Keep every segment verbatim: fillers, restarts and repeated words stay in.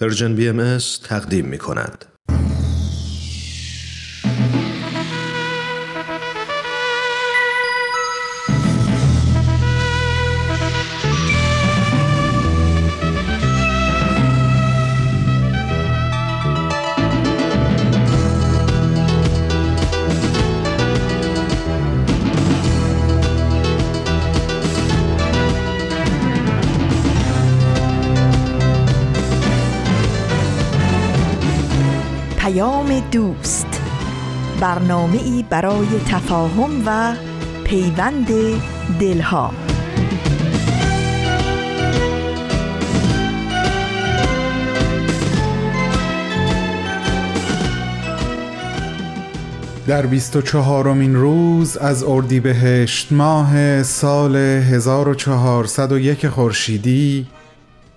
پرژن بی ام اس تقدیم می کند. دوست، برنامه‌ای برای تفاهم و پیوند دلها. در بیست و چهارمین روز از اردیبهشت ماه سال هزار و چهارصد و یک خورشیدی،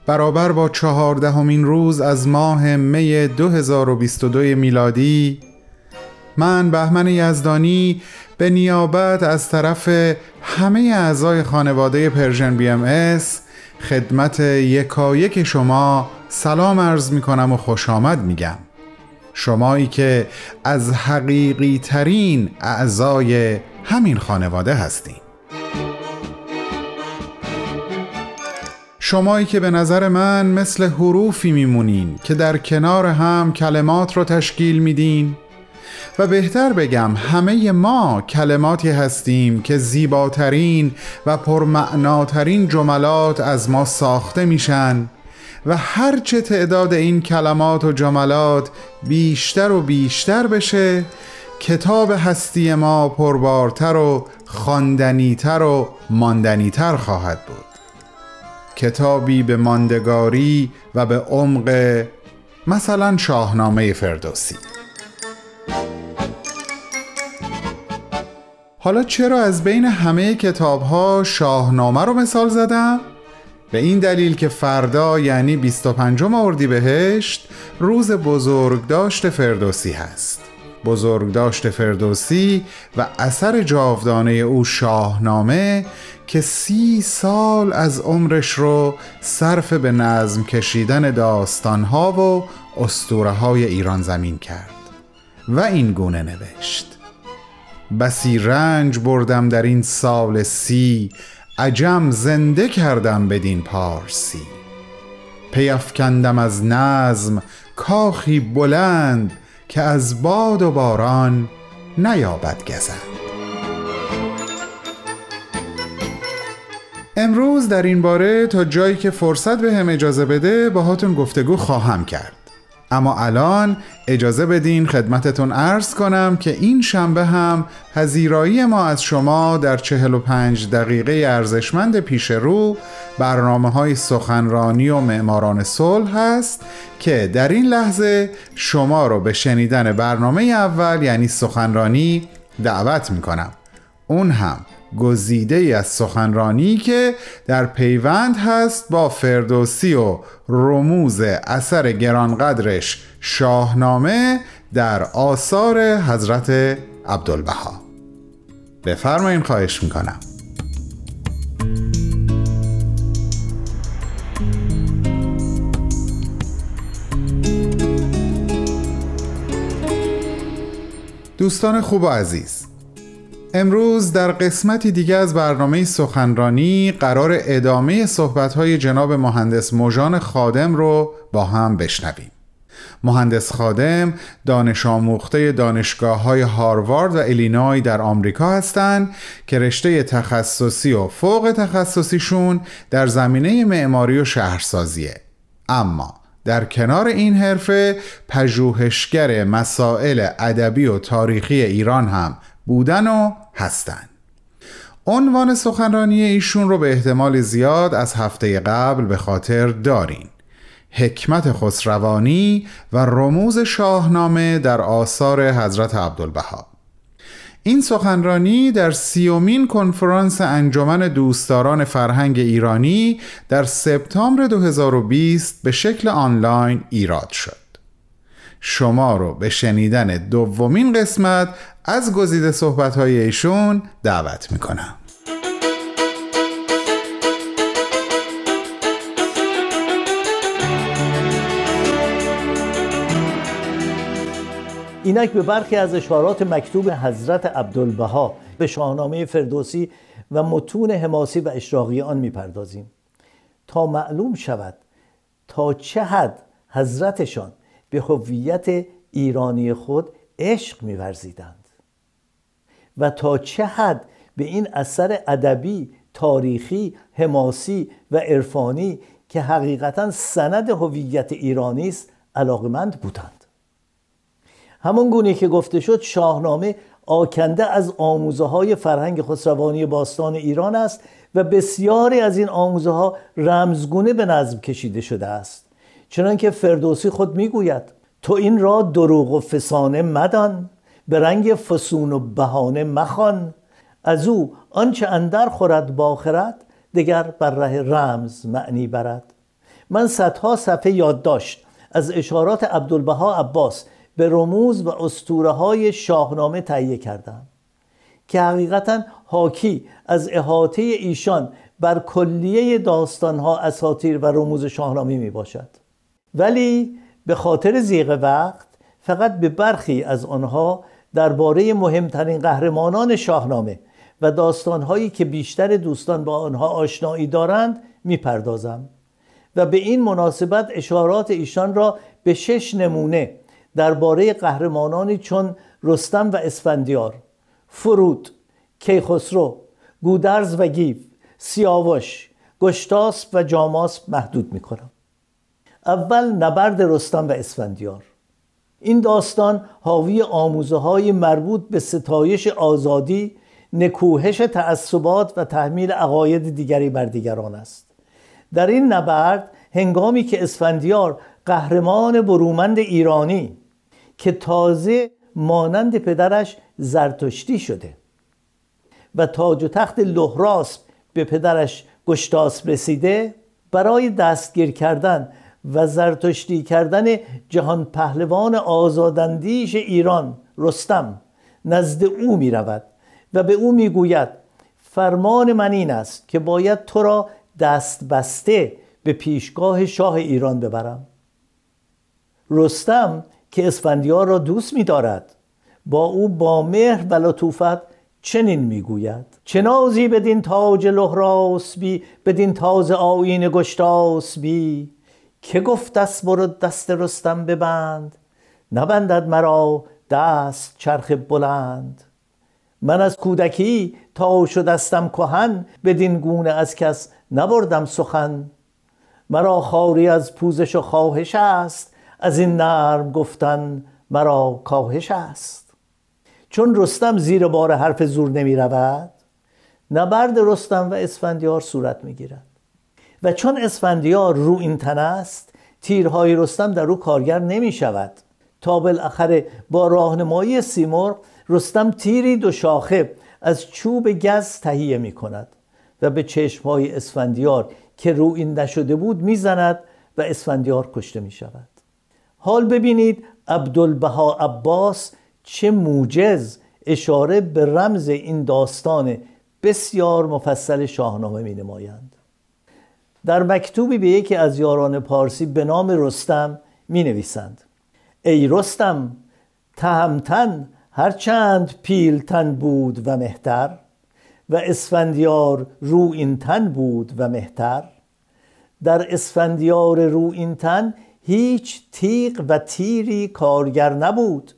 برابر با چهاردهمین روز از ماه می دو هزار و بیست و دو میلادی، من بهمن یزدانی به نیابت از طرف همه اعضای خانواده پرژن بی ام اس خدمت یکایک شما سلام عرض می کنم و خوش آمد میگم. شمایی که از حقیقی ترین اعضای همین خانواده هستین، شمایی که به نظر من مثل حروفی میمونین که در کنار هم کلمات رو تشکیل میدین، و بهتر بگم همه ما کلماتی هستیم که زیباترین و پرمعناترین جملات از ما ساخته میشن و هرچه تعداد این کلمات و جملات بیشتر و بیشتر بشه، کتاب هستی ما پربارتر و خواندنی‌تر و ماندنی‌تر خواهد بود. کتابی به ماندگاری و به عمق مثلا شاهنامه فردوسی. حالا چرا از بین همه کتاب‌ها شاهنامه رو مثال زدم؟ به این دلیل که فردا یعنی بیست و پنجم اردیبهشت روز بزرگداشت فردوسی هست. بزرگداشت فردوسی و اثر جاودانه او شاهنامه که سی سال از عمرش رو صرف به نظم کشیدن داستانها و اسطوره‌های ایران زمین کرد و این گونه نوشت: بسی رنج بردم در این سال سی، عجم زنده کردم بدین پارسی. پیفکندم از نظم کاخی بلند، که از باد و باران نیابد گزند. امروز در این باره تا جایی که فرصت به هم اجازه بده باهاتون گفتگو خواهم کرد، اما الان اجازه بدین خدمتتون عرض کنم که این شنبه هم پذیرایی ما از شما در چهل و پنج دقیقه ارزشمند پیش رو برنامه‌های سخنرانی و معماران صلح هست که در این لحظه شما رو به شنیدن برنامه اول یعنی سخنرانی دعوت میکنم، اون هم گزیده ای از سخنرانی که در پیوند هست با فردوسی و رموز اثر گرانقدرش شاهنامه در آثار حضرت عبدالبها. بفرمایید، خواهش میکنم. دوستان خوب و عزیز، امروز در قسمتی دیگه از برنامه سخنرانی قرار ادامه صحبت‌های جناب مهندس موژان خادم رو با هم بشنویم. مهندس خادم دانش آموخته دانشگاه‌های هاروارد و ایلینوی در آمریکا هستند که رشته تخصصی و فوق تخصصیشون در زمینه معماری و شهرسازیه، اما در کنار این حرفه پژوهشگر مسائل ادبی و تاریخی ایران هم بودن و هستن. عنوان سخنرانی ایشون رو به احتمال زیاد از هفته قبل به خاطر دارین: حکمت خسروانی و رموز شاهنامه در آثار حضرت عبدالبها. این سخنرانی در سیومین کنفرانس انجمن دوستداران فرهنگ ایرانی در سپتامبر دو هزار و بیست به شکل آنلاین ایراد شد. شما رو به شنیدن دومین قسمت از گزیده صحبت‌های ایشون دعوت می‌کنم. اینک به برخی از اشارات مکتوب حضرت عبدالبها، به شاهنامه فردوسی و متون حماسی و اشراقی آن میپردازیم تا معلوم شود تا چه حد حضرتشان به هویت ایرانی خود عشق می‌ورزیدند و تا چه حد به این اثر ادبی، تاریخی، حماسی و عرفانی که حقیقتاً سند هویت ایرانی است علاقمند بودند. همان گونه که گفته شد، شاهنامه آکنده از آموزه‌های فرهنگ خسروانی باستان ایران است و بسیاری از این آموزه‌ها رمزگونه به نظم کشیده شده است، چنانکه فردوسی خود میگوید: تو این را دروغ و فسانه مدان، به رنگ فسون و بهانه مخوان، از او آنچه اندر خورد با خرد، دگر بر ره رمز معنی برد. من صدها صفحه یادداشت از اشارات عبدالبها عباس به رموز و اسطوره های شاهنامه تهیه کردم که حقیقتاً حاکی از احاطه ایشان بر کلیه داستانها، اساطیر و رموز شاهنامه می باشد، ولی به خاطر ضیق وقت فقط به برخی از آنها درباره مهمترین قهرمانان شاهنامه و داستانهایی که بیشتر دوستان با آنها آشنایی دارند میپردازم و به این مناسبت اشارات ایشان را به شش نمونه درباره قهرمانانی چون رستم و اسفندیار، فرود، کیخسرو، گودرز و گیو، سیاوش، گشتاسب و جاماسب محدود میکنم. اول، نبرد رستم و اسفندیار. این داستان حاوی آموزه‌های مربوط به ستایش آزادی، نکوهش تعصبات و تحمیل عقاید دیگری بر دیگران است. در این نبرد، هنگامی که اسفندیار قهرمان برومند ایرانی که تازه مانند پدرش زرتشتی شده و تاج و تخت لهراسب به پدرش گشتاسب رسیده، برای دستگیر کردن و زرتشتی کردن جهان پهلوان آزاداندیش ایران رستم نزد او می رود و به او می گوید: فرمان من این است که باید تو را دست بسته به پیشگاه شاه ایران ببرم. رستم که اسفندیار را دوست می دارد، با او با مهر و لطافت چنین می گوید: چنازی بدین تاج لهراسبی، بدین تاز آیین گشتاسبی، که گفت دست برو دست رستم ببند، نبندد مرا دست چرخ بلند. من از کودکی تا شدستم کهن، بدین گونه از کس نبردم سخن. مرا خواری از پوزش و خواهش است، از این نرم گفتن مرا کاهش است. چون رستم زیر بار حرف زور نمی رود، نبرد رستم و اسفندیار صورت می گیرد و چون اسفندیار رو این تنه است، تیرهای رستم در او کارگر نمی شود تا بالاخره با راهنمایی سیمرغ رستم تیری دو شاخه از چوب گز تهیه می کند و به چشمهای اسفندیار که رو این نشده بود می زند و اسفندیار کشته می شود. حال ببینید عبدالبها عباس چه موجز اشاره به رمز این داستان بسیار مفصل شاهنامه می نمایند. در مکتوبی به یکی از یاران پارسی به نام رستم می نویسند: ای رستم تهمتن هرچند پیلتن بود و مهتر، و اسفندیار رو این تن بود و مهتر. در اسفندیار رو این تن هیچ تیغ و تیری کارگر نبود،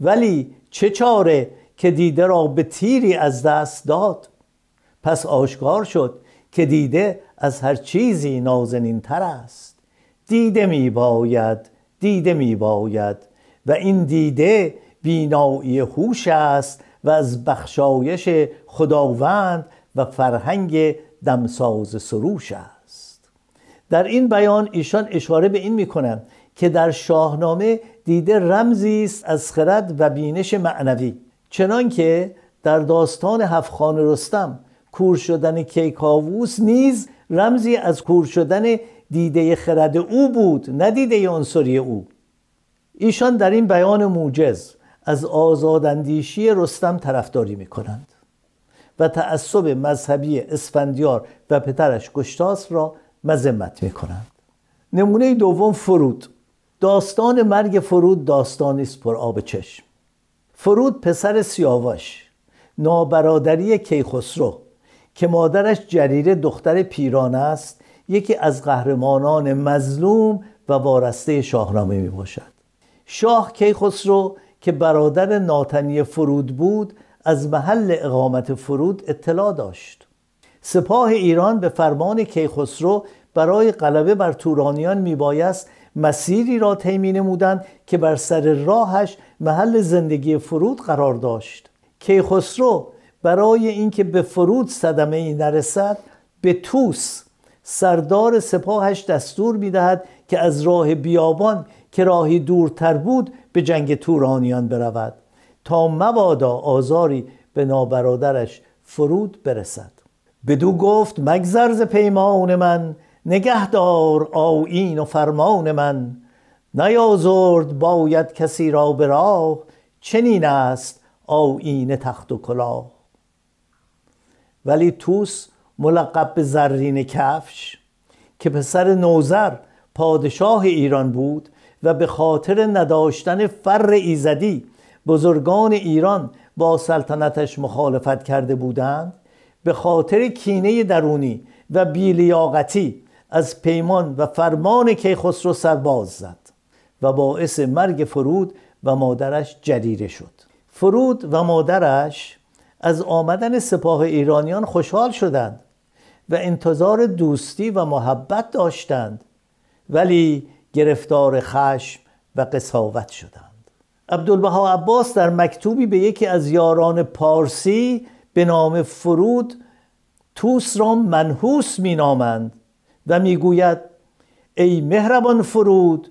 ولی چه چاره که دیده را به تیری از دست داد. پس آشکار شد که دیده از هر چیزی نازنین تر است. دیده می باید، دیده می باید، و این دیده بینایی هوش است و از بخشایش خداوند و فرهنگ دمساز سروش است. در این بیان ایشان اشاره به این می کنند که در شاهنامه دیده رمزی است از خرد و بینش معنوی، چنان که در داستان هفت خان رستم کور شدن کیکاووس نیز رمزی از کور شدن دیده خرد او بود، نه دیده عنصری او. ایشان در این بیان موجز از آزاداندیشی رستم طرفداری می کنند و تعصب مذهبی اسفندیار و پدرش گشتاسب را مذمت می کنند. نمونه دوم، فرود. داستان مرگ فرود داستانی است پر آب چشم. فرود پسر سیاوش، نابرادری کیخسرو که مادرش جریره دختر پیران است، یکی از قهرمانان مظلوم و وارسته شاهنامه می باشد. شاه کیخسرو که برادر ناتنی فرود بود، از محل اقامت فرود اطلاع داشت. سپاه ایران به فرمان کیخسرو برای غلبه بر تورانیان میبایست مسیری را طی نمودند که بر سر راهش محل زندگی فرود قرار داشت. کیخسرو برای اینکه به فرود صدمه ای نرسد، به توس سردار سپاهش دستور میدهد که از راه بیابان که راهی دورتر بود به جنگ تورانیان برود تا مبادا آزاری به نابرادرش فرود برسد. بدو گفت مگذر ز پیمان من، نگهدار آیین و فرمان من، نیازرد باید کسی را به راه، چنین است آیین تخت و کلاه. ولی توس ملقب به زرین کفش که پسر نوذر پادشاه ایران بود و به خاطر نداشتن فر ایزدی بزرگان ایران با سلطنتش مخالفت کرده بودند، به خاطر کینه درونی و بی‌لیاقتی از پیمان و فرمان کیخسرو سرباز زد و باعث مرگ فرود و مادرش جریره شد. فرود و مادرش از آمدن سپاه ایرانیان خوشحال شدند و انتظار دوستی و محبت داشتند، ولی گرفتار خشم و قساوت شدند. عبدالبها عباس در مکتوبی به یکی از یاران پارسی به نام فرود، توس را منحوس می نامند و می گوید ای مهربان فرود،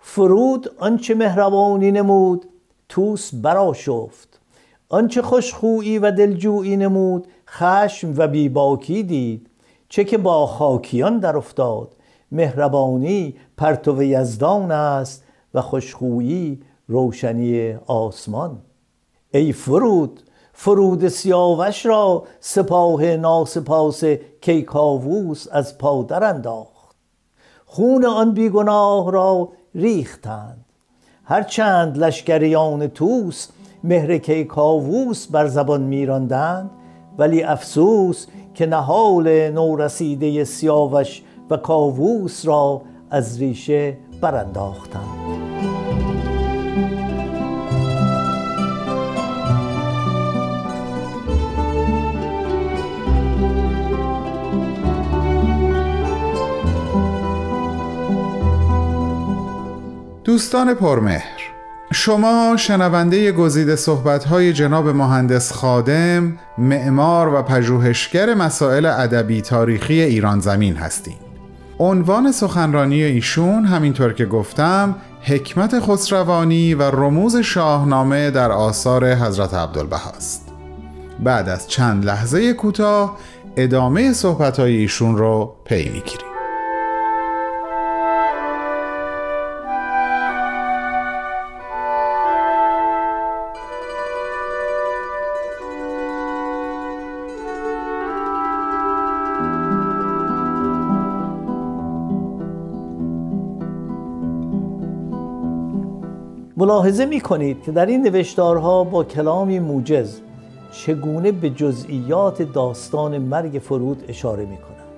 فرود آنچه مهربانی نمود توس برا شفت، آنچه خوشخویی و دلجویی نمود خشم و بیباکی دید، چه که با خاکیان در افتاد، مهربانی پرتو یزدان است و خوشخویی روشنی آسمان. ای فرود، فرود سیاوش را سپاه ناسپاس کیکاووس از پا در انداخت، خون آن بیگناه را ریختند، هرچند لشکریان توس مهر کیکاووس بر زبان می‌راندند، ولی افسوس که نهال نورسیده سیاوش و کاووس را از ریشه برانداختند. دوستان پرمهر، شما شنونده گزیده صحبت‌های جناب مهندس خادم، معمار و پژوهشگر مسائل ادبی تاریخی ایران زمین هستین. عنوان سخنرانی ایشون همینطور که گفتم، حکمت خسروانی و رموز شاهنامه در آثار حضرت عبدالبها است. بعد از چند لحظه کوتاه ادامه صحبت‌های ایشون رو پی می‌گیریم. ملاحظه می کنید که در این نوشتارها با کلامی موجز چگونه به جزئیات داستان مرگ فرود اشاره می کنند.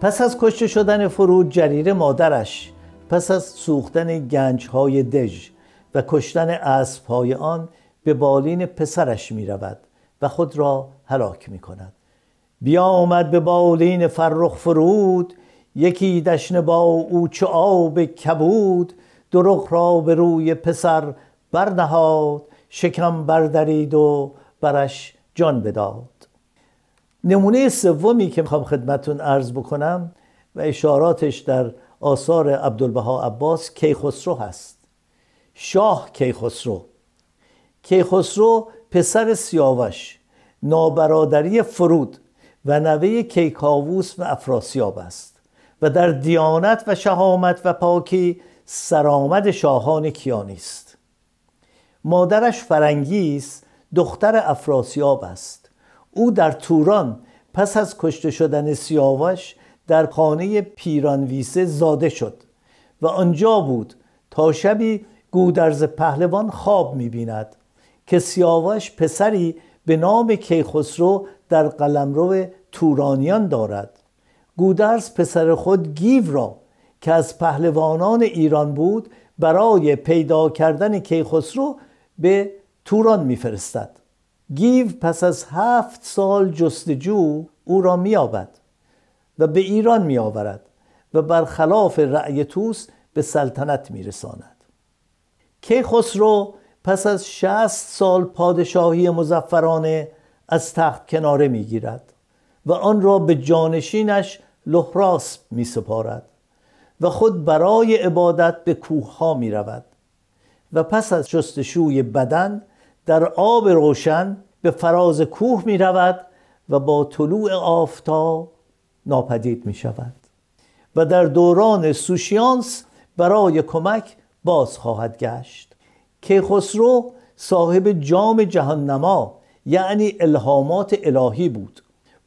پس از کشته شدن فرود، جریره مادرش پس از سوختن گنجهای دژ و کشتن اسبهای آن به بالین پسرش می رود و خود را هلاک می کند. بیا آمد به بالین فرخ فرود، یکی دشنه با او چه آب کبود، دروغ را به روی پسر برنهاد، شکم بردرید و برش جان بداد. نمونه سومی که میخوام خدمتون عرض بکنم و اشاراتش در آثار عبدالبها عباس، کیخسرو هست. شاه کیخسرو کیخسرو پسر سیاوش، نابرادری فرود و نوه کیکاووس و افراسیاب است و در دیانت و شهامت و پاکی سرآمد شاهان کیانی است. مادرش فرنگیس دختر افراسیاب است. او در توران پس از کشته شدن سیاوش در خانه پیرانویسه زاده شد و آنجا بود تا شبی گودرز پهلوان خواب می‌بیند که سیاوش پسری به نام کیخسرو در قلمرو تورانیان دارد. گودرز پسر خود گیو را که از پهلوانان ایران بود برای پیدا کردن کیخسرو به توران می‌فرستد. گیو پس از هفت سال جستجو او را می‌یابد و به ایران می‌آورد و برخلاف رأی توس به سلطنت می‌رساند. کیخسرو پس از شصت سال پادشاهی مظفرانه از تخت کناره می‌گیرد و آن را به جانشینش لهراسپ می‌سپارد و خود برای عبادت به کوه‌ها می‌رود و پس از جستجوی بدن در آب روشن به فراز کوه می‌رود و با طلوع آفتاب ناپدید می‌شود و در دوران سوشیانس برای کمک باز خواهد گشت. کیخسرو صاحب جام جهان نما یعنی الهامات الهی بود.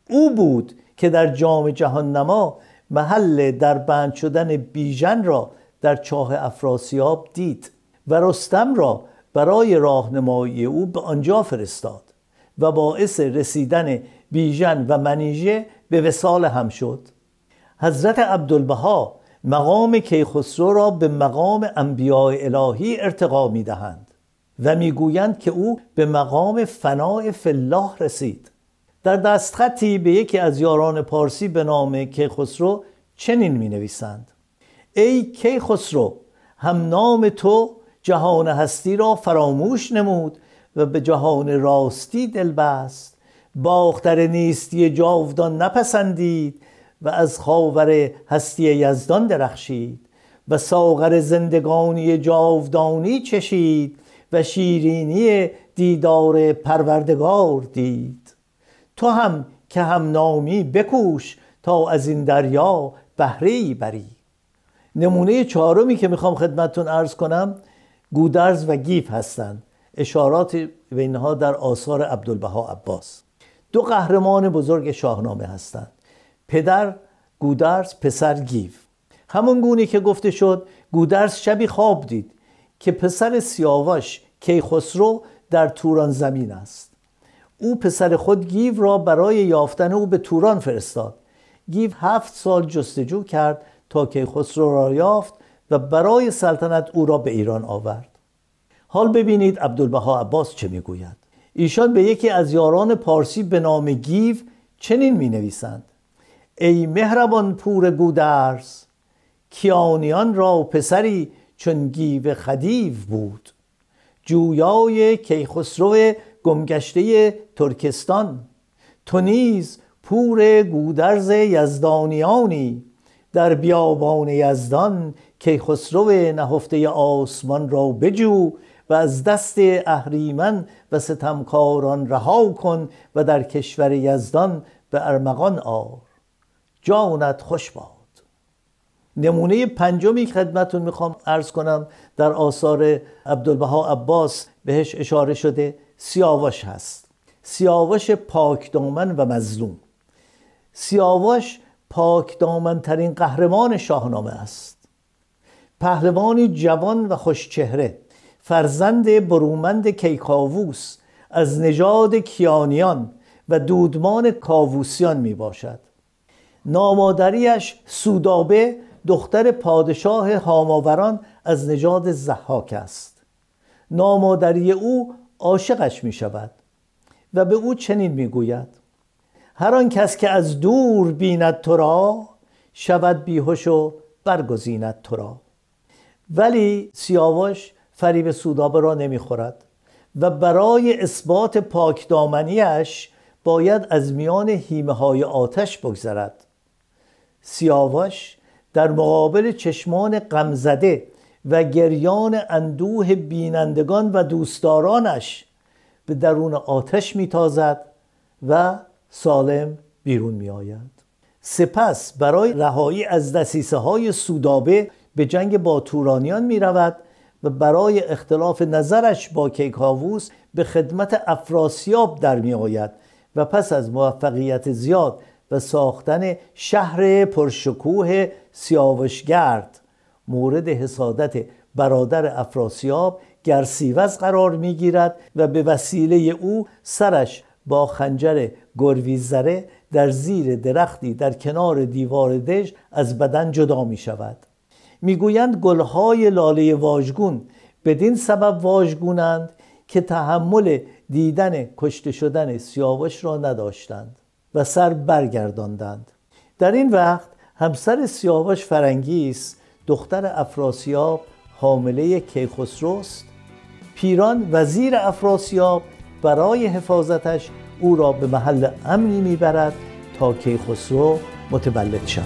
او بود که در جام جهان نما محل در بند شدن بیژن را در چاه افراسیاب دید و رستم را برای راهنمایی او به آنجا فرستاد و باعث رسیدن بیژن و منیژه به وصال هم شد. حضرت عبدالبها مقام کیخسرو را به مقام انبیاء الهی ارتقا می‌دهند و می‌گویند که او به مقام فناء فی الله رسید. در دستخطی به یکی از یاران پارسی به نام کیخسرو چنین می‌نویسند: ای کیخسرو، هم نام تو جهان هستی را فراموش نمود و به جهان راستی دل بست، باختر نیستی جاودان نپسندید و از خاور هستی یزدان درخشید و ساغر زندگانی جاودانی چشید و شیرینی دیدار پروردگار دید. تو هم که هم نامی بکوش تا از این دریا بهره‌ای بری. نمونه چهارمی که میخوام خدمتتون عرض کنم گودرز و گیف هستند. اشارات بینها در آثار عبدالبها عباس. دو قهرمان بزرگ شاهنامه هستند. پدر گودرز، پسر گیو. همون گونه که گفته شد گودرز شبی خواب دید که پسر سیاوش کیخسرو در توران زمین است. او پسر خود گیو را برای یافتن او به توران فرستاد. گیو هفت سال جستجو کرد تا کیخسرو را یافت و برای سلطنت او را به ایران آورد. حال ببینید عبدالبها عباس چه میگوید. ایشان به یکی از یاران پارسی به نام گیو چنین می نویسند: ای مهربان پور گودرز، کیانیان را پسری چون گیو خدیو بود، جویای کیخسرو گمگشته ترکستان. تو نیز پور گودرز یزدانیانی، در بیابان یزدان کیخسرو نهفته آسمان را بجو و از دست اهریمن و ستمکاران رها کن و در کشور یزدان به ارمغان آر، جانت خوش باد. نمونه پنجمی که خدمتتون میخوام عرض کنم در آثار عبدالبها عباس بهش اشاره شده سیاوش هست. سیاوش پاکدامن و مظلوم. سیاوش پاکدامن ترین قهرمان شاهنامه است. پهلوانی جوان و خوشچهره، فرزند برومند کیکاووس از نژاد کیانیان و دودمان کاووسیان می باشد. نامادریش سودابه دختر پادشاه هاماوران از نژاد ضحاک است. نامادری او عاشقش می شود و به او چنین می گوید: هر آن کس که از دور بیند تو را، شود بیهوش و برگزیند تو را. ولی سیاوش فریب سودابه را نمی خورد و برای اثبات پاکدامنیش باید از میان هیمه های آتش بگذرد. سیاوش در مقابل چشمان غمزده و گریان اندوه بینندگان و دوستدارانش به درون آتش میتازد و سالم بیرون میآید. سپس برای رهایی از دسیسه های سودابه به جنگ با تورانیان می رود و برای اختلاف نظرش با کیکاووس به خدمت افراسیاب در می آید و پس از موفقیت زیاد و ساختن شهر پرشکوه سیاوشگرد مورد حسادت برادر افراسیاب گرسیوز قرار میگیرد و به وسیله او سرش با خنجر گرویزره در زیر درختی در کنار دیوار دژ از بدن جدا می شود. می گویند گلهای لاله واژگون بدین سبب واژگونند که تحمل دیدن کشته شدن سیاوش را نداشتند و سر برگرداندند. در این وقت همسر سیاوش فرنگیس دختر افراسیاب حامله کیخسروست. پیران وزیر افراسیاب برای حفاظتش او را به محل امنی میبرد تا کیخسرو متولد شود.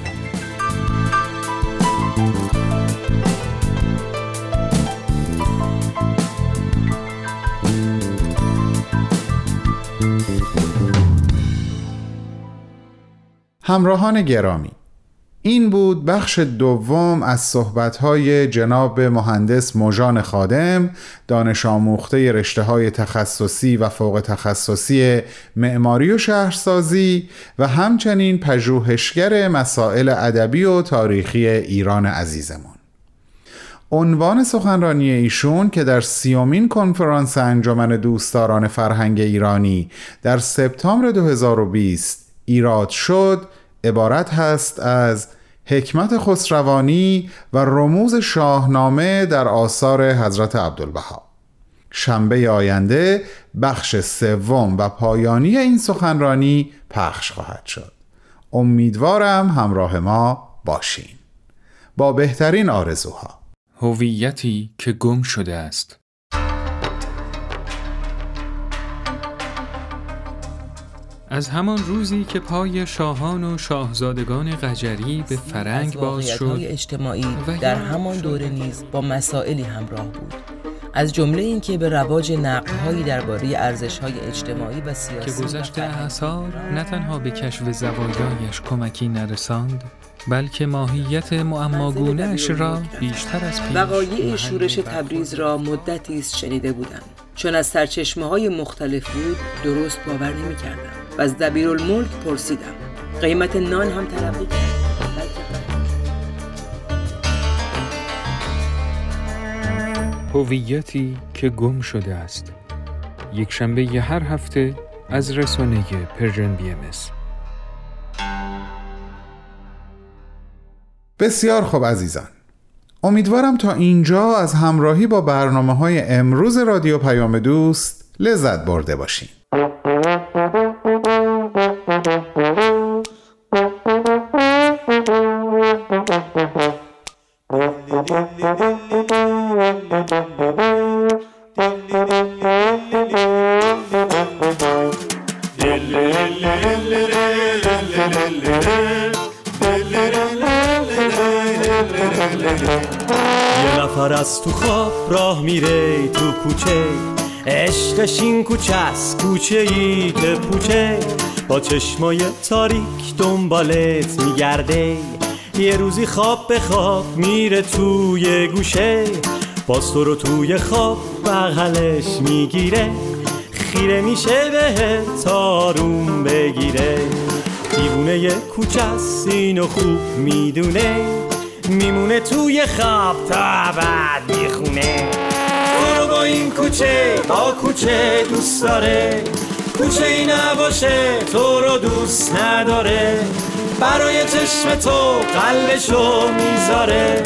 همراهان گرامی، این بود بخش دوم از صحبت‌های جناب مهندس موژان خادم، دانش آموخته رشته‌های تخصصی و فوق تخصصی معماری و شهرسازی و همچنین پژوهشگر مسائل ادبی و تاریخی ایران عزیزمون. عنوان سخنرانی ایشون که در سیومین کنفرانس انجمن دوستداران فرهنگ ایرانی در سپتامبر دو هزار و بیست ایراد شد، عبارت هست از حکمت خسروانی و رموز شاهنامه در آثار حضرت عبدالبها. شنبه آینده بخش سوم و پایانی این سخنرانی پخش خواهد شد. امیدوارم همراه ما باشین. با بهترین آرزوها. هویتی که گم شده است. از همان روزی که پای شاهان و شاهزادگان قجری به فرنگ باز شد، واقعیت‌های اجتماعی در همان دوره نیز با مسائلی همراه بود، از جمله اینکه به رواج نقدهایی درباره ارزش‌های اجتماعی و سیاسی که گذشته آثار نه تنها به کشف زوایایش کمکی نرساند، بلکه ماهیت معماگونه‌اش را بیشتر از پیش وقایع شورش تبریز را مدتی است شنیده بودم، چون از سرچشمه‌های مختلف بود درست باور نمی‌کردم و از دبیرالملک پرسیدم. قیمت نان هم تلقی کرد. هویتی که گم شده است. یک شنبه ی هر هفته از رسانه پرژن بی ام اس. بسیار خوب عزیزان، امیدوارم تا اینجا از همراهی با برنامه‌های امروز رادیو پیام دوست لذت برده باشین. این کوچه است، کوچه ای که پوچه با چشمای تاریک دنبالت میگرده، یه روزی خواب به خواب میره توی گوشه، باز تو رو توی خواب بغلش میگیره، خیره میشه به تارون بگیره، دیوونه یه کوچه است اینو خوب میدونه، میمونه توی خواب تا بعد میخونه. با این کوچه با کوچه دوست داره، کوچه ای نباشه تو رو دوست نداره، برای چشم تو قلبشو میذاره،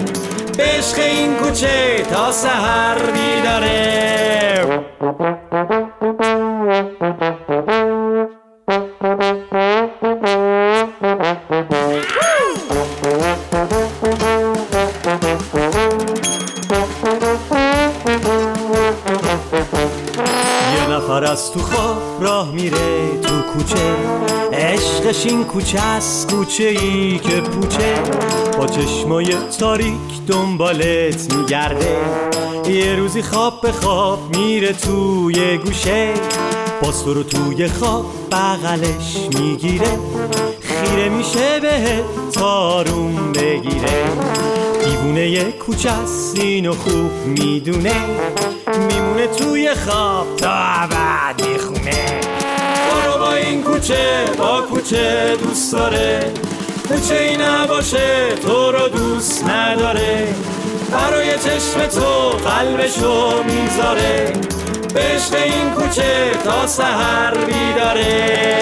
به عشق این کوچه تا سحر بیداره. تو خواب راه میره تو کوچه، عشقش این کوچه است، کوچه ای که پوچه با چشمای تاریک دنبالت میگرده، یه روزی خواب به خواب میره توی گوشه، باز تو رو توی خواب بغلش میگیره، خیره میشه به تارون بگیره، دیوونه یه کوچه است اینو خوب میدونه، میمونه توی خواب تا عبد میخونه. برو با این کوچه با کوچه دوست داره، کوچه ای نباشه تو رو دوست نداره، برای چشم تو قلبشو میذاره، به عشق این کوچه تا سحر بیداره.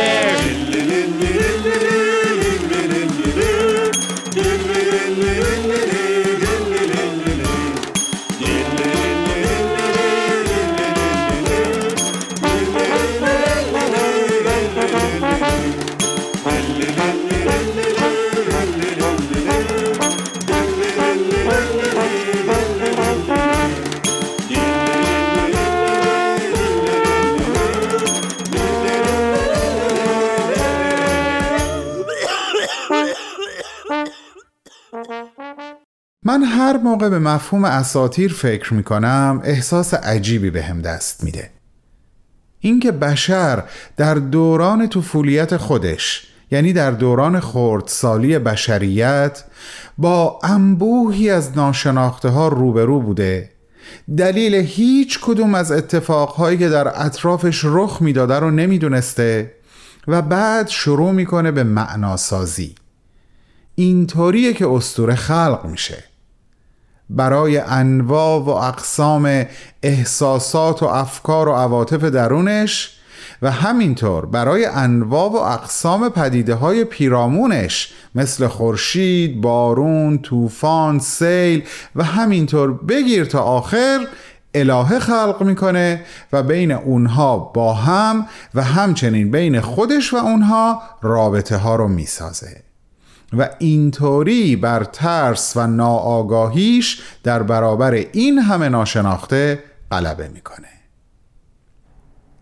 من هر موقع به مفهوم اساطیر فکر میکنم احساس عجیبی به هم دست میده. اینکه بشر در دوران طفولیت خودش، یعنی در دوران خردسالی بشریت، با انبوهی از ناشناخته ها روبرو بوده، دلیل هیچ کدوم از اتفاقهایی که در اطرافش رخ میداده رو نمیدونسته و بعد شروع میکنه به معناسازی. اینطوریه که اسطوره خلق میشه. برای انواع و اقسام احساسات و افکار و عواطف درونش و همینطور برای انواع و اقسام پدیده‌های پیرامونش مثل خورشید، بارون، طوفان، سیل و همینطور بگیر تا آخر الهه خلق میکنه و بین اونها با هم و همچنین بین خودش و اونها رابطه ها رو میسازه و اینطوری بر ترس و ناآگاهیش در برابر این همه ناشناخته غلبه میکنه.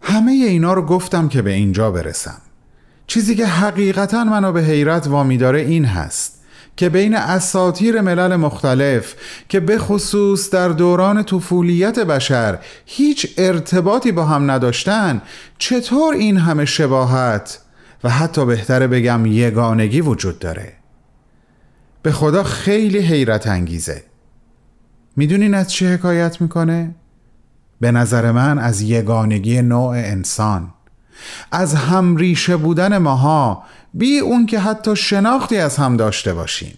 همه اینا رو گفتم که به اینجا برسم. چیزی که حقیقتاً منو به حیرت وامی داره این هست که بین اساطیر ملل مختلف که به خصوص در دوران طفولیت بشر هیچ ارتباطی با هم نداشتن، چطور این همه شباهت و حتی بهتره بگم یگانگی وجود داره. به خدا خیلی حیرت انگیزه. میدونین از چی حکایت میکنه؟ به نظر من از یگانگی نوع انسان، از هم ریشه بودن ماها بی اون که حتی شناختی از هم داشته باشیم.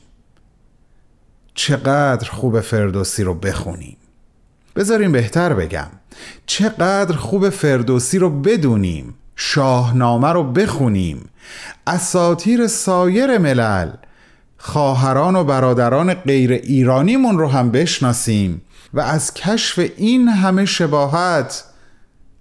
چقدر خوب فردوسی رو بخونیم. بذارین بهتر بگم چقدر خوب فردوسی رو بدونیم، شاهنامه رو بخونیم، اساطیر سایر ملل، خواهران و برادران غیر ایرانیمون رو هم بشناسیم و از کشف این همه شباهت،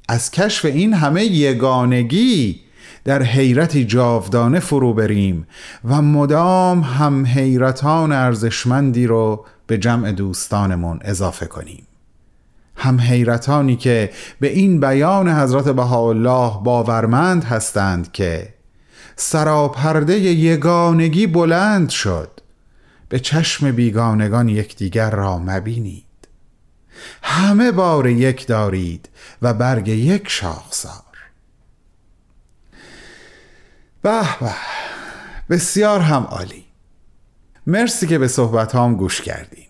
از کشف این همه یگانگی در حیرتی جاودانه فرو بریم و مدام هم حیرتان ارزشمندی رو به جمع دوستانمون اضافه کنیم. هم حیرتانی که به این بیان حضرت بهاءالله باورمند هستند که سراپرده یگانگی بلند شد، به چشم بیگانگان یکدیگر را مبینید، همه بار یک دارید و برگ یک شاخسار. به به، بسیار هم عالی. مرسی که به صحبتام گوش کردید.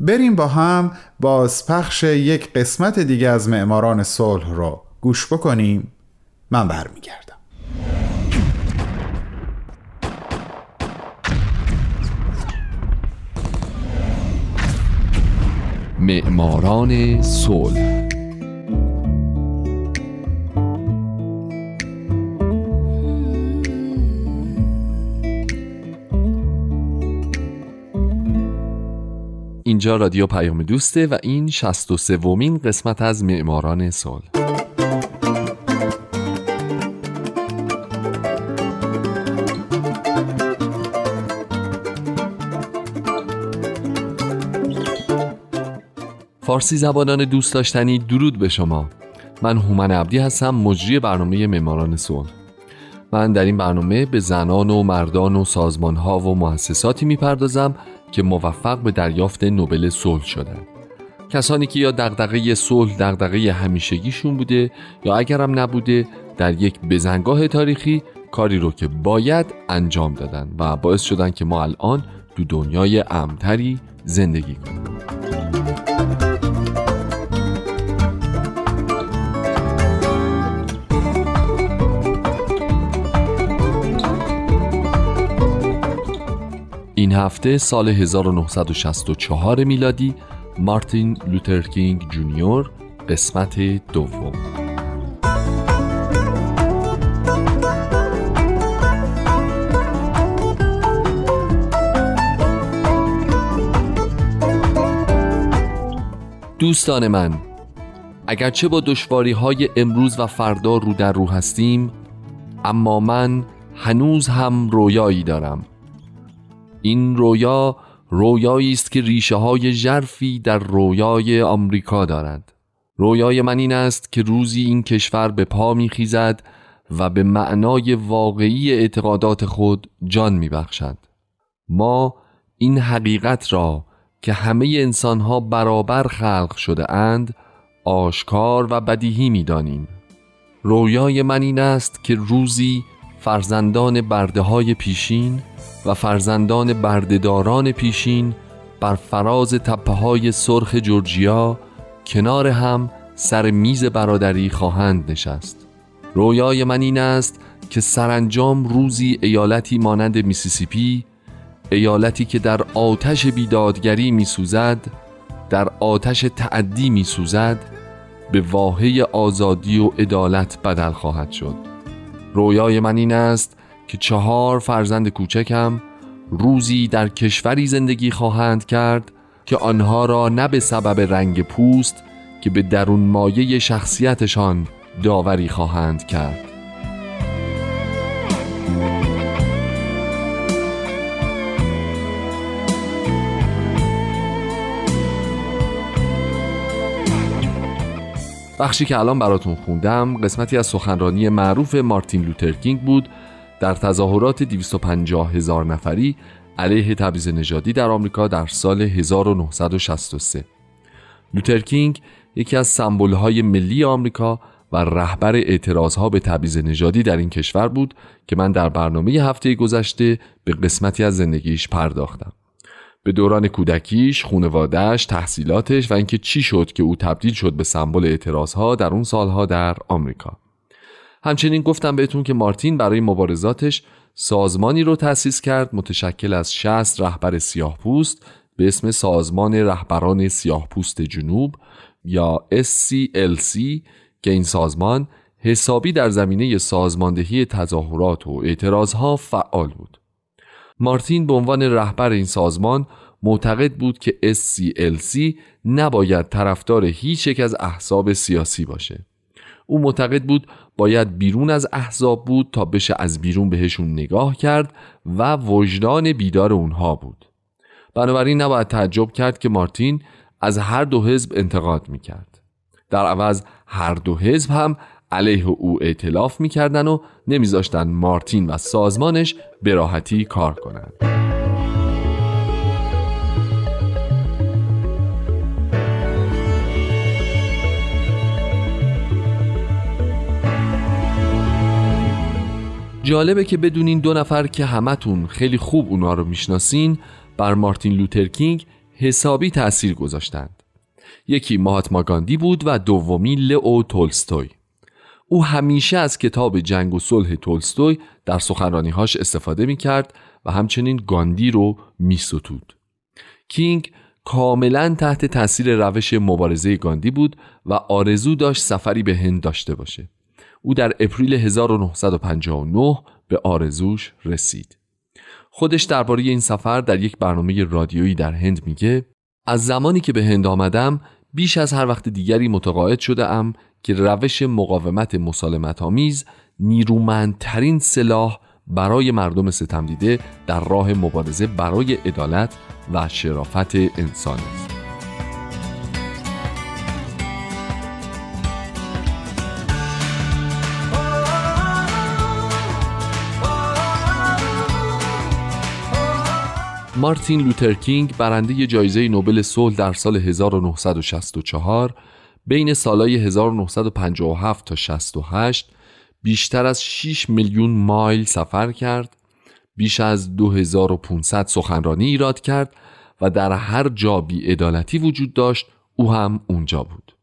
بریم با هم بازپخش یک قسمت دیگه از معماران صلح رو گوش بکنیم. من برمیگردم. معماران صلح. اینجا رادیو پیام دوسته و این شصت و سومین قسمت از معماران صلح. فارسی زبانان دوست داشتنی، درود به شما. من هومن عبدی هستم، مجری برنامه معماران صلح. من در این برنامه به زنان و مردان و سازمان‌ها و مؤسساتی می‌پردازم که موفق به دریافت نوبل صلح شدند. کسانی که یا دغدغه صلح دغدغه همیشگیشون بوده یا اگرم نبوده، در یک بزنگاه تاریخی کاری رو که باید انجام دادن و باعث شدن که ما الان تو دنیای امن‌تری زندگی کنیم. این هفته سال هزار و نهصد و شصت و چهار میلادی مارتین لوتر کینگ جونیور، قسمت دوم. دوستان من، اگرچه با دشواری‌های امروز و فردا رو در رو هستیم، اما من هنوز هم رویایی دارم. این رویا رویایی است که ریشه‌های ژرفی در رویای آمریکا دارد. رویای من این است که روزی این کشور به پا می‌خیزد و به معنای واقعی اعتقادات خود جان می‌بخشد. ما این حقیقت را که همه انسان‌ها برابر خلق شده اند آشکار و بدیهی می‌دانیم. رویای من این است که روزی فرزندان برده‌های پیشین و فرزندان بردهداران پیشین بر فراز تپه‌های سرخ جورجیا کنار هم سر میز برادری خواهند نشست. رویای من این است که سرانجام روزی ایالتی مانند میسیسیپی، ایالتی که در آتش بیدادگری میسوزد، در آتش تعدی میسوزد، به واحه آزادی و عدالت بدل خواهد شد. رویای من این است که چهار فرزند کوچکم روزی در کشوری زندگی خواهند کرد که آنها را نه به سبب رنگ پوست که به درون مایه شخصیتشان داوری خواهند کرد. بخشی که الان براتون خوندم قسمتی از سخنرانی معروف مارتین لوتر کینگ بود در تظاهرات دویست و پنجاه هزار نفری علیه تبعیض نژادی در آمریکا در سال هزار و نهصد و شصت و سه. لوتر کینگ یکی از سمبول‌های ملی آمریکا و رهبر اعتراض‌ها به تبعیض نژادی در این کشور بود که من در برنامه هفته گذشته به قسمتی از زندگیش پرداختم. به دوران کودکیش، خانواده‌اش، تحصیلاتش و اینکه چی شد که او تبدیل شد به سمبل اعتراض‌ها در اون سالها در آمریکا. همچنین گفتم بهتون که مارتین برای مبارزاتش سازمانی رو تأسیس کرد متشکل از شصت رهبر سیاه‌پوست به اسم سازمان رهبران سیاه‌پوست جنوب یا اس سی ال سی که این سازمان حسابی در زمینه سازماندهی تظاهرات و اعتراض‌ها فعال بود. مارتین به عنوان رهبر این سازمان معتقد بود که اس سی ال سی نباید طرفدار هیچ یک از احزاب سیاسی باشه. او معتقد بود باید بیرون از احزاب بود تا بشه از بیرون بهشون نگاه کرد و وجدان بیدار اونها بود. بنابراین نباید تعجب کرد که مارتین از هر دو حزب انتقاد میکرد. در عوض هر دو حزب هم علیه او ائتلاف میکردن و نمیذاشتن مارتین و سازمانش به راحتی کار کنند. جالبه که بدونین دو نفر که همتون خیلی خوب اونا رو میشناسین بر مارتین لوتر کینگ حسابی تأثیر گذاشتند. یکی ماهاتما گاندی بود و دومی لئو تولستوی. او همیشه از کتاب جنگ و صلح تولستوی در سخنرانی‌هاش استفاده می‌کرد و همچنین گاندی رو می‌ستود. کینگ کاملاً تحت تأثیر روش مبارزه گاندی بود و آرزو داشت سفری به هند داشته باشه. او در اپریل هزار و نهصد و پنجاه و نه به آرزوش رسید. خودش درباره این سفر در یک برنامه رادیویی در هند میگه: از زمانی که به هند آمدم بیش از هر وقت دیگری متقاعد شده‌ام که روش مقاومت مسالمت‌آمیز نیرومندترین سلاح برای مردم ستمدیده در راه مبارزه برای عدالت و شرافت انسان است. مارتین لوتر کینگ برنده جایزه نوبل صلح در سال هزار و نهصد و شصت و چهار بین سالهای هزار و نهصد و پنجاه و هفت تا شصت و هشت بیشتر از شش میلیون مایل سفر کرد، بیش از دو هزار و پانصد سخنرانی ایراد کرد و در هر جا بی‌عدالتی وجود داشت او هم اونجا بود.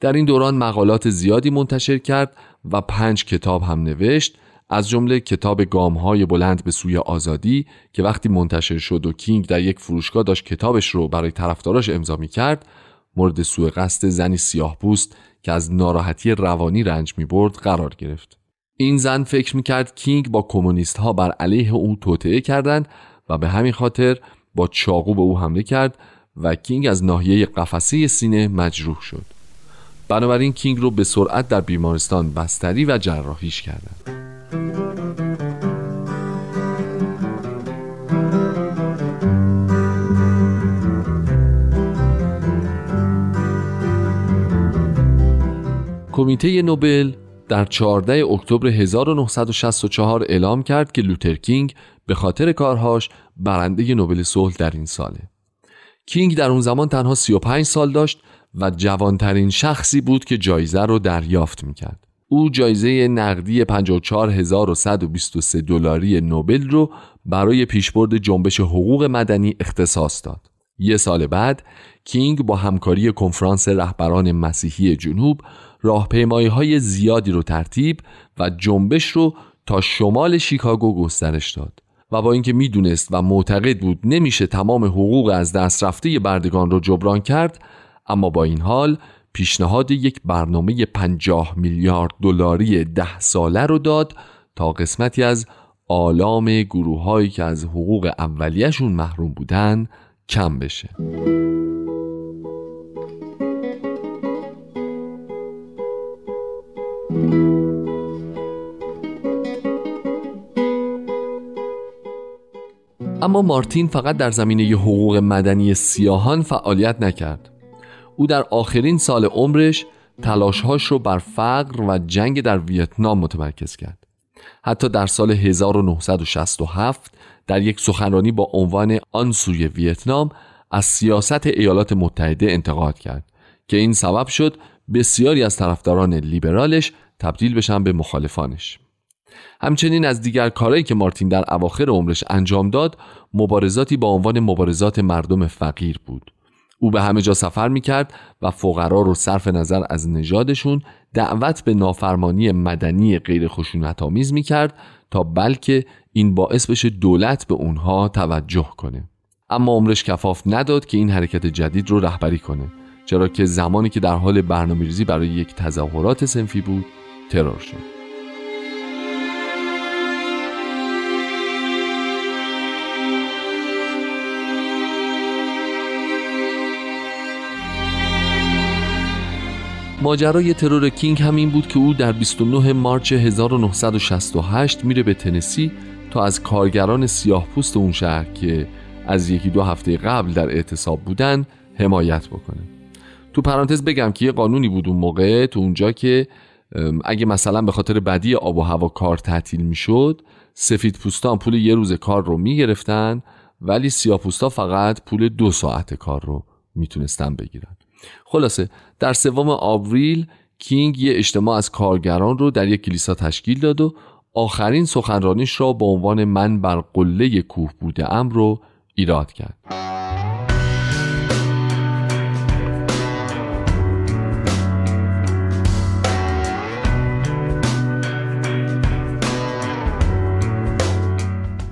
در این دوران مقالات زیادی منتشر کرد و پنج کتاب هم نوشت، از جمله کتاب گام‌های بلند به سوی آزادی که وقتی منتشر شد و کینگ در یک فروشگاه داشت کتابش رو برای طرفداراش امضا می‌کرد، مورد سوء قصد زنی سیاه‌پوست که از ناراحتی روانی رنج می‌برد قرار گرفت. این زن فکر می‌کرد کینگ با کمونیست‌ها بر علیه او توطئه کردند و به همین خاطر با چاقو به او حمله کرد و کینگ از ناحیه قفسه سینه مجروح شد. بنابراین کینگ رو به سرعت در بیمارستان بستری و جراحیش کردند. کمیته نوبل در چهاردهم اکتبر هزار و نهصد و شصت و چهار اعلام کرد که لوتر کینگ به خاطر کارهاش برنده نوبل صلح در این ساله. کینگ در اون زمان تنها سی و پنج سال داشت و جوانترین شخصی بود که جایزه رو دریافت میکرد. او جایزه نقدی پنجاه و چهار هزار و صد و بیست و سه دلاری نوبل رو برای پیشبرد جنبش حقوق مدنی اختصاص داد. یک سال بعد کینگ با همکاری کنفرانس رهبران مسیحی جنوب راهپیمایی‌های زیادی رو ترتیب و جنبش رو تا شمال شیکاگو گسترش داد و با اینکه میدونست و معتقد بود نمیشه تمام حقوق از دست رفته بردگان رو جبران کرد، اما با این حال پیشنهاد یک برنامه پنجاه میلیارد دلاری ده ساله رو داد تا قسمتی از آلام گروه‌هایی که از حقوق اولیه‌شون محروم بودن کم بشه. اما مارتین فقط در زمینه حقوق مدنی سیاهان فعالیت نکرد. او در آخرین سال عمرش تلاشهاش رو بر فقر و جنگ در ویتنام متمرکز کرد. حتی در سال هزار و نهصد و شصت و هفت در یک سخنرانی با عنوان آن سوی ویتنام از سیاست ایالات متحده انتقاد کرد که این سبب شد بسیاری از طرفداران لیبرالش تبدیل بشن به مخالفانش. همچنین از دیگر کارهایی که مارتین در اواخر عمرش انجام داد، مبارزاتی با عنوان مبارزات مردم فقیر بود. او به همه جا سفر میکرد و فقرا رو صرف نظر از نژادشون دعوت به نافرمانی مدنی غیر خشونت‌آمیز میکرد تا بلکه این باعث بشه دولت به اونها توجه کنه. اما عمرش کفاف نداد که این حرکت جدید رو رهبری کنه، چرا که زمانی که در حال برنامه‌ریزی برای یک تظاهرات صنفی بود، ترور شد. ماجرای ترور کینگ همین بود که او در بیست و نهم مارس هزار و نهصد و شصت و هشت میره به تنسی تا از کارگران سیاه‌پوست اون شهر که از یکی دو هفته قبل در اعتصاب بودن حمایت بکنه. تو پرانتز بگم که یه قانونی بود اون موقع تو اونجا که اگه مثلا به خاطر بدی آب و هوا کار تعطیل میشد، سفیدپوستان پول یه روز کار رو میگرفتن ولی سیاه‌پوستا فقط پول دو ساعت کار رو میتونستن بگیرن. خلاصه در سوم آوریل کینگ یه اجتماع از کارگران رو در یک کلیسا تشکیل داد و آخرین سخنرانیش را با عنوان من بر قله کوه بوده ام رو ایراد کرد.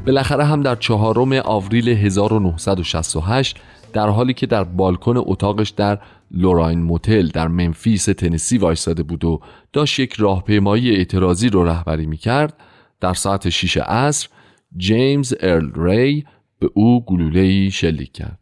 بالاخره هم در چهارم آوریل هزار و نهصد و شصت و هشت در حالی که در بالکن اتاقش در لوراین موتل در منفیس تنسی وایساده بود و داشت یک راهپیمایی اعتراضی رو رهبری میکرد، در ساعت شش عصر جیمز ارل ری به او گلوله‌ای شلیک کرد.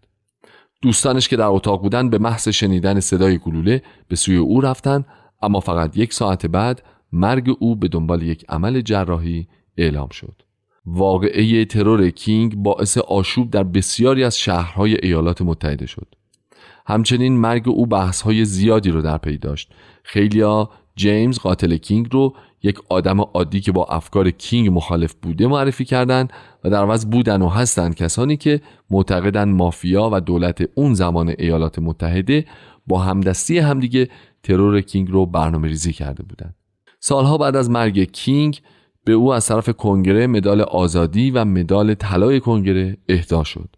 دوستانش که در اتاق بودن به محض شنیدن صدای گلوله به سوی او رفتن، اما فقط یک ساعت بعد مرگ او به دنبال یک عمل جراحی اعلام شد. واقعه ترور کینگ باعث آشوب در بسیاری از شهرهای ایالات متحده شد. همچنین مرگ او بحث‌های زیادی رو در پی داشت. خیلی‌ها جیمز قاتل کینگ رو یک آدم عادی که با افکار کینگ مخالف بوده معرفی کردند و در عوض بودن و هستند کسانی که معتقدند مافیا و دولت اون زمان ایالات متحده با همدستی همدیگه ترور کینگ رو برنامه‌ریزی کرده بودند. سالها بعد از مرگ کینگ به او از طرف کنگره مدال آزادی و مدال طلای کنگره اهدا شد.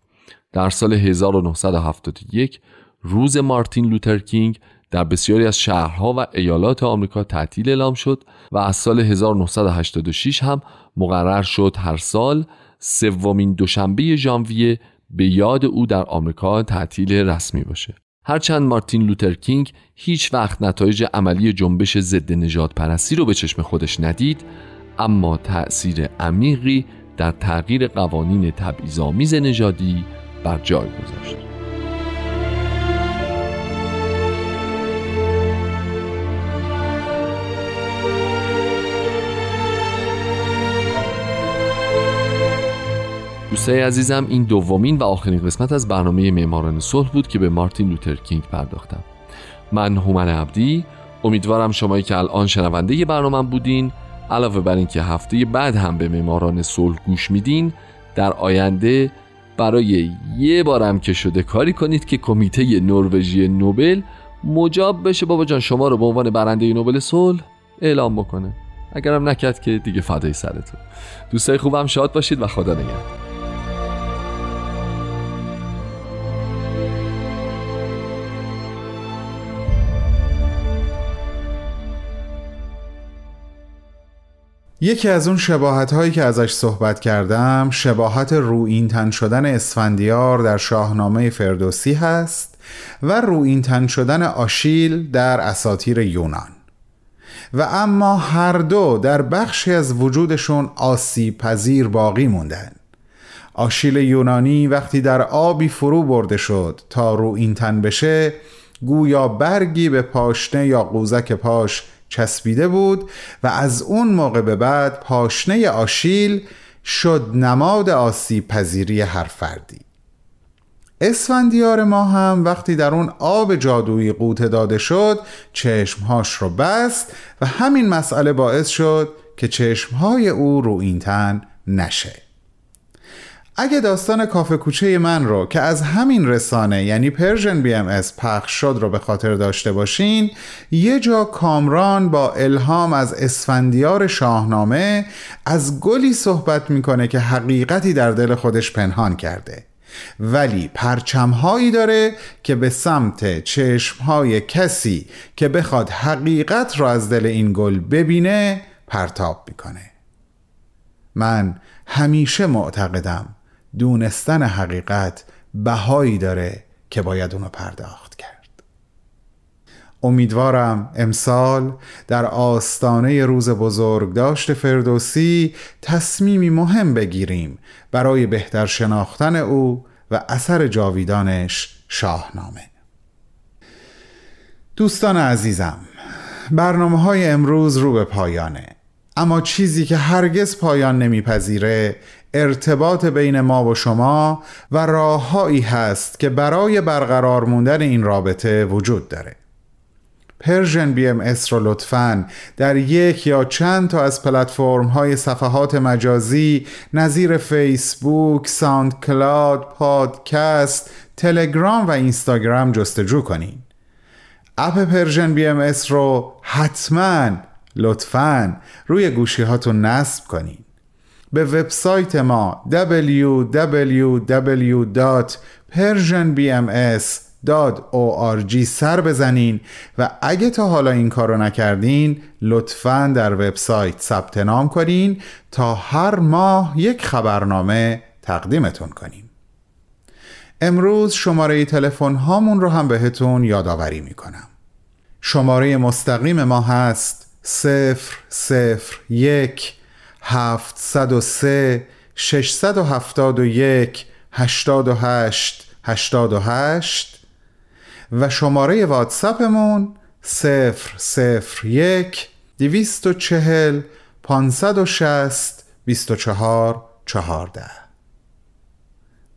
در سال هزار و نهصد و هفتاد و یک روز مارتین لوتر کینگ در بسیاری از شهرها و ایالات آمریکا تعطیل اعلام شد و از سال هزار و نهصد و هشتاد و شش هم مقرر شد هر سال سومین دوشنبه ژانویه به یاد او در آمریکا تعطیل رسمی باشه. هرچند مارتین لوتر کینگ هیچ وقت نتایج عملی جنبش ضد نژادپرستی رو به چشم خودش ندید، اما تأثیر عمیقی در تغییر قوانین تبعیض‌آمیز نژادی بر جای گذاشت. دوستای عزیزم، این دومین و آخرین قسمت از برنامه معماران صلح بود که به مارتین لوتر کینگ پرداختم. من هومن عبدی، امیدوارم شمایی که الان شنونده برنامه بودین، علاوه بر این که هفته بعد هم به معماران صلح گوش میدین، در آینده برای یه بارم که شده کاری کنید که کمیته نروژی نوبل مجاب بشه بابا جان شما رو به عنوان برنده نوبل صلح اعلام بکنه. اگرم نکرد که دیگه فدای سرتون. دوستای خوبم، شاد باشید و خدا نگهدار. یکی از اون شباهت هایی که ازش صحبت کردم شباهت رویینتن شدن اسفندیار در شاهنامه فردوسی هست و رویینتن شدن آشیل در اساطیر یونان، و اما هر دو در بخشی از وجودشون آسیب پذیر باقی موندن. آشیل یونانی وقتی در آبی فرو برده شد تا رویینتن بشه، گویا برگی به پاشنه یا قوزک پاش چسبیده بود و از اون موقع به بعد پاشنه آشیل شد نماد آسیب پذیری هر فردی. اسفندیار ما هم وقتی در اون آب جادویی غوطه داده شد، چشمهاش رو بست و همین مسئله باعث شد که چشمهای او رویینتن نشه. اگه داستان کافه کوچه من رو که از همین رسانه یعنی پرژن بی ام اس پخش شد رو به خاطر داشته باشین، یه جا کامران با الهام از اسفندیار شاهنامه از گلی صحبت میکنه که حقیقتی در دل خودش پنهان کرده، ولی پرچمهایی داره که به سمت چشمهای کسی که بخواد حقیقت رو از دل این گل ببینه پرتاب میکنه. من همیشه معتقدم دونستن حقیقت بهایی داره که باید اونو پرداخت کرد. امیدوارم امسال در آستانه روز بزرگداشت فردوسی تصمیمی مهم بگیریم برای بهتر شناختن او و اثر جاویدانش شاهنامه. دوستان عزیزم، برنامه‌های امروز رو به پایانه، اما چیزی که هرگز پایان نمیپذیره ارتباط بین ما و شما و راههایی هست که برای برقرار موندن این رابطه وجود داره. پرژن بی ام اس رو لطفاً در یک یا چند تا از پلتفرم های صفحات مجازی نظیر فیسبوک، ساوند کلاود، پادکست، تلگرام و اینستاگرام جستجو کنین. اپ پرژن بی ام اس رو حتماً لطفاً روی گوشی هاتون نصب کنین. به وبسایت ما دبلیو دبلیو دبلیو دات پرژن بی ام اس دات او آر جی سر بزنین و اگه تا حالا این کارو نکردین لطفاً در وبسایت ثبت نام کنین تا هر ماه یک خبرنامه تقدیمتون کنیم. امروز شماره تلفن هامون رو هم بهتون یادآوری میکنم. شماره مستقیم ما هست صفر صفر یک هفت صفر سه شش هفت یک هشت هشت هشت هشت و شماره واتساپمون صفر صفر یک دویست و چهل پانصد و شصت بیست و چهار چهارده.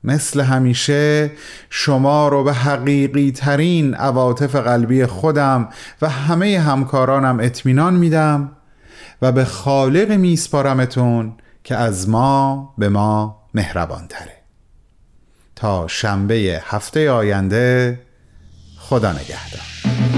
مثل همیشه شما رو به حقیقی ترین عواطف قلبی خودم و همه همکارانم اطمینان میدم و به خالق میسپارمتون که از ما به ما مهربان تره. تا شنبه هفته آینده، خدا نگهدار.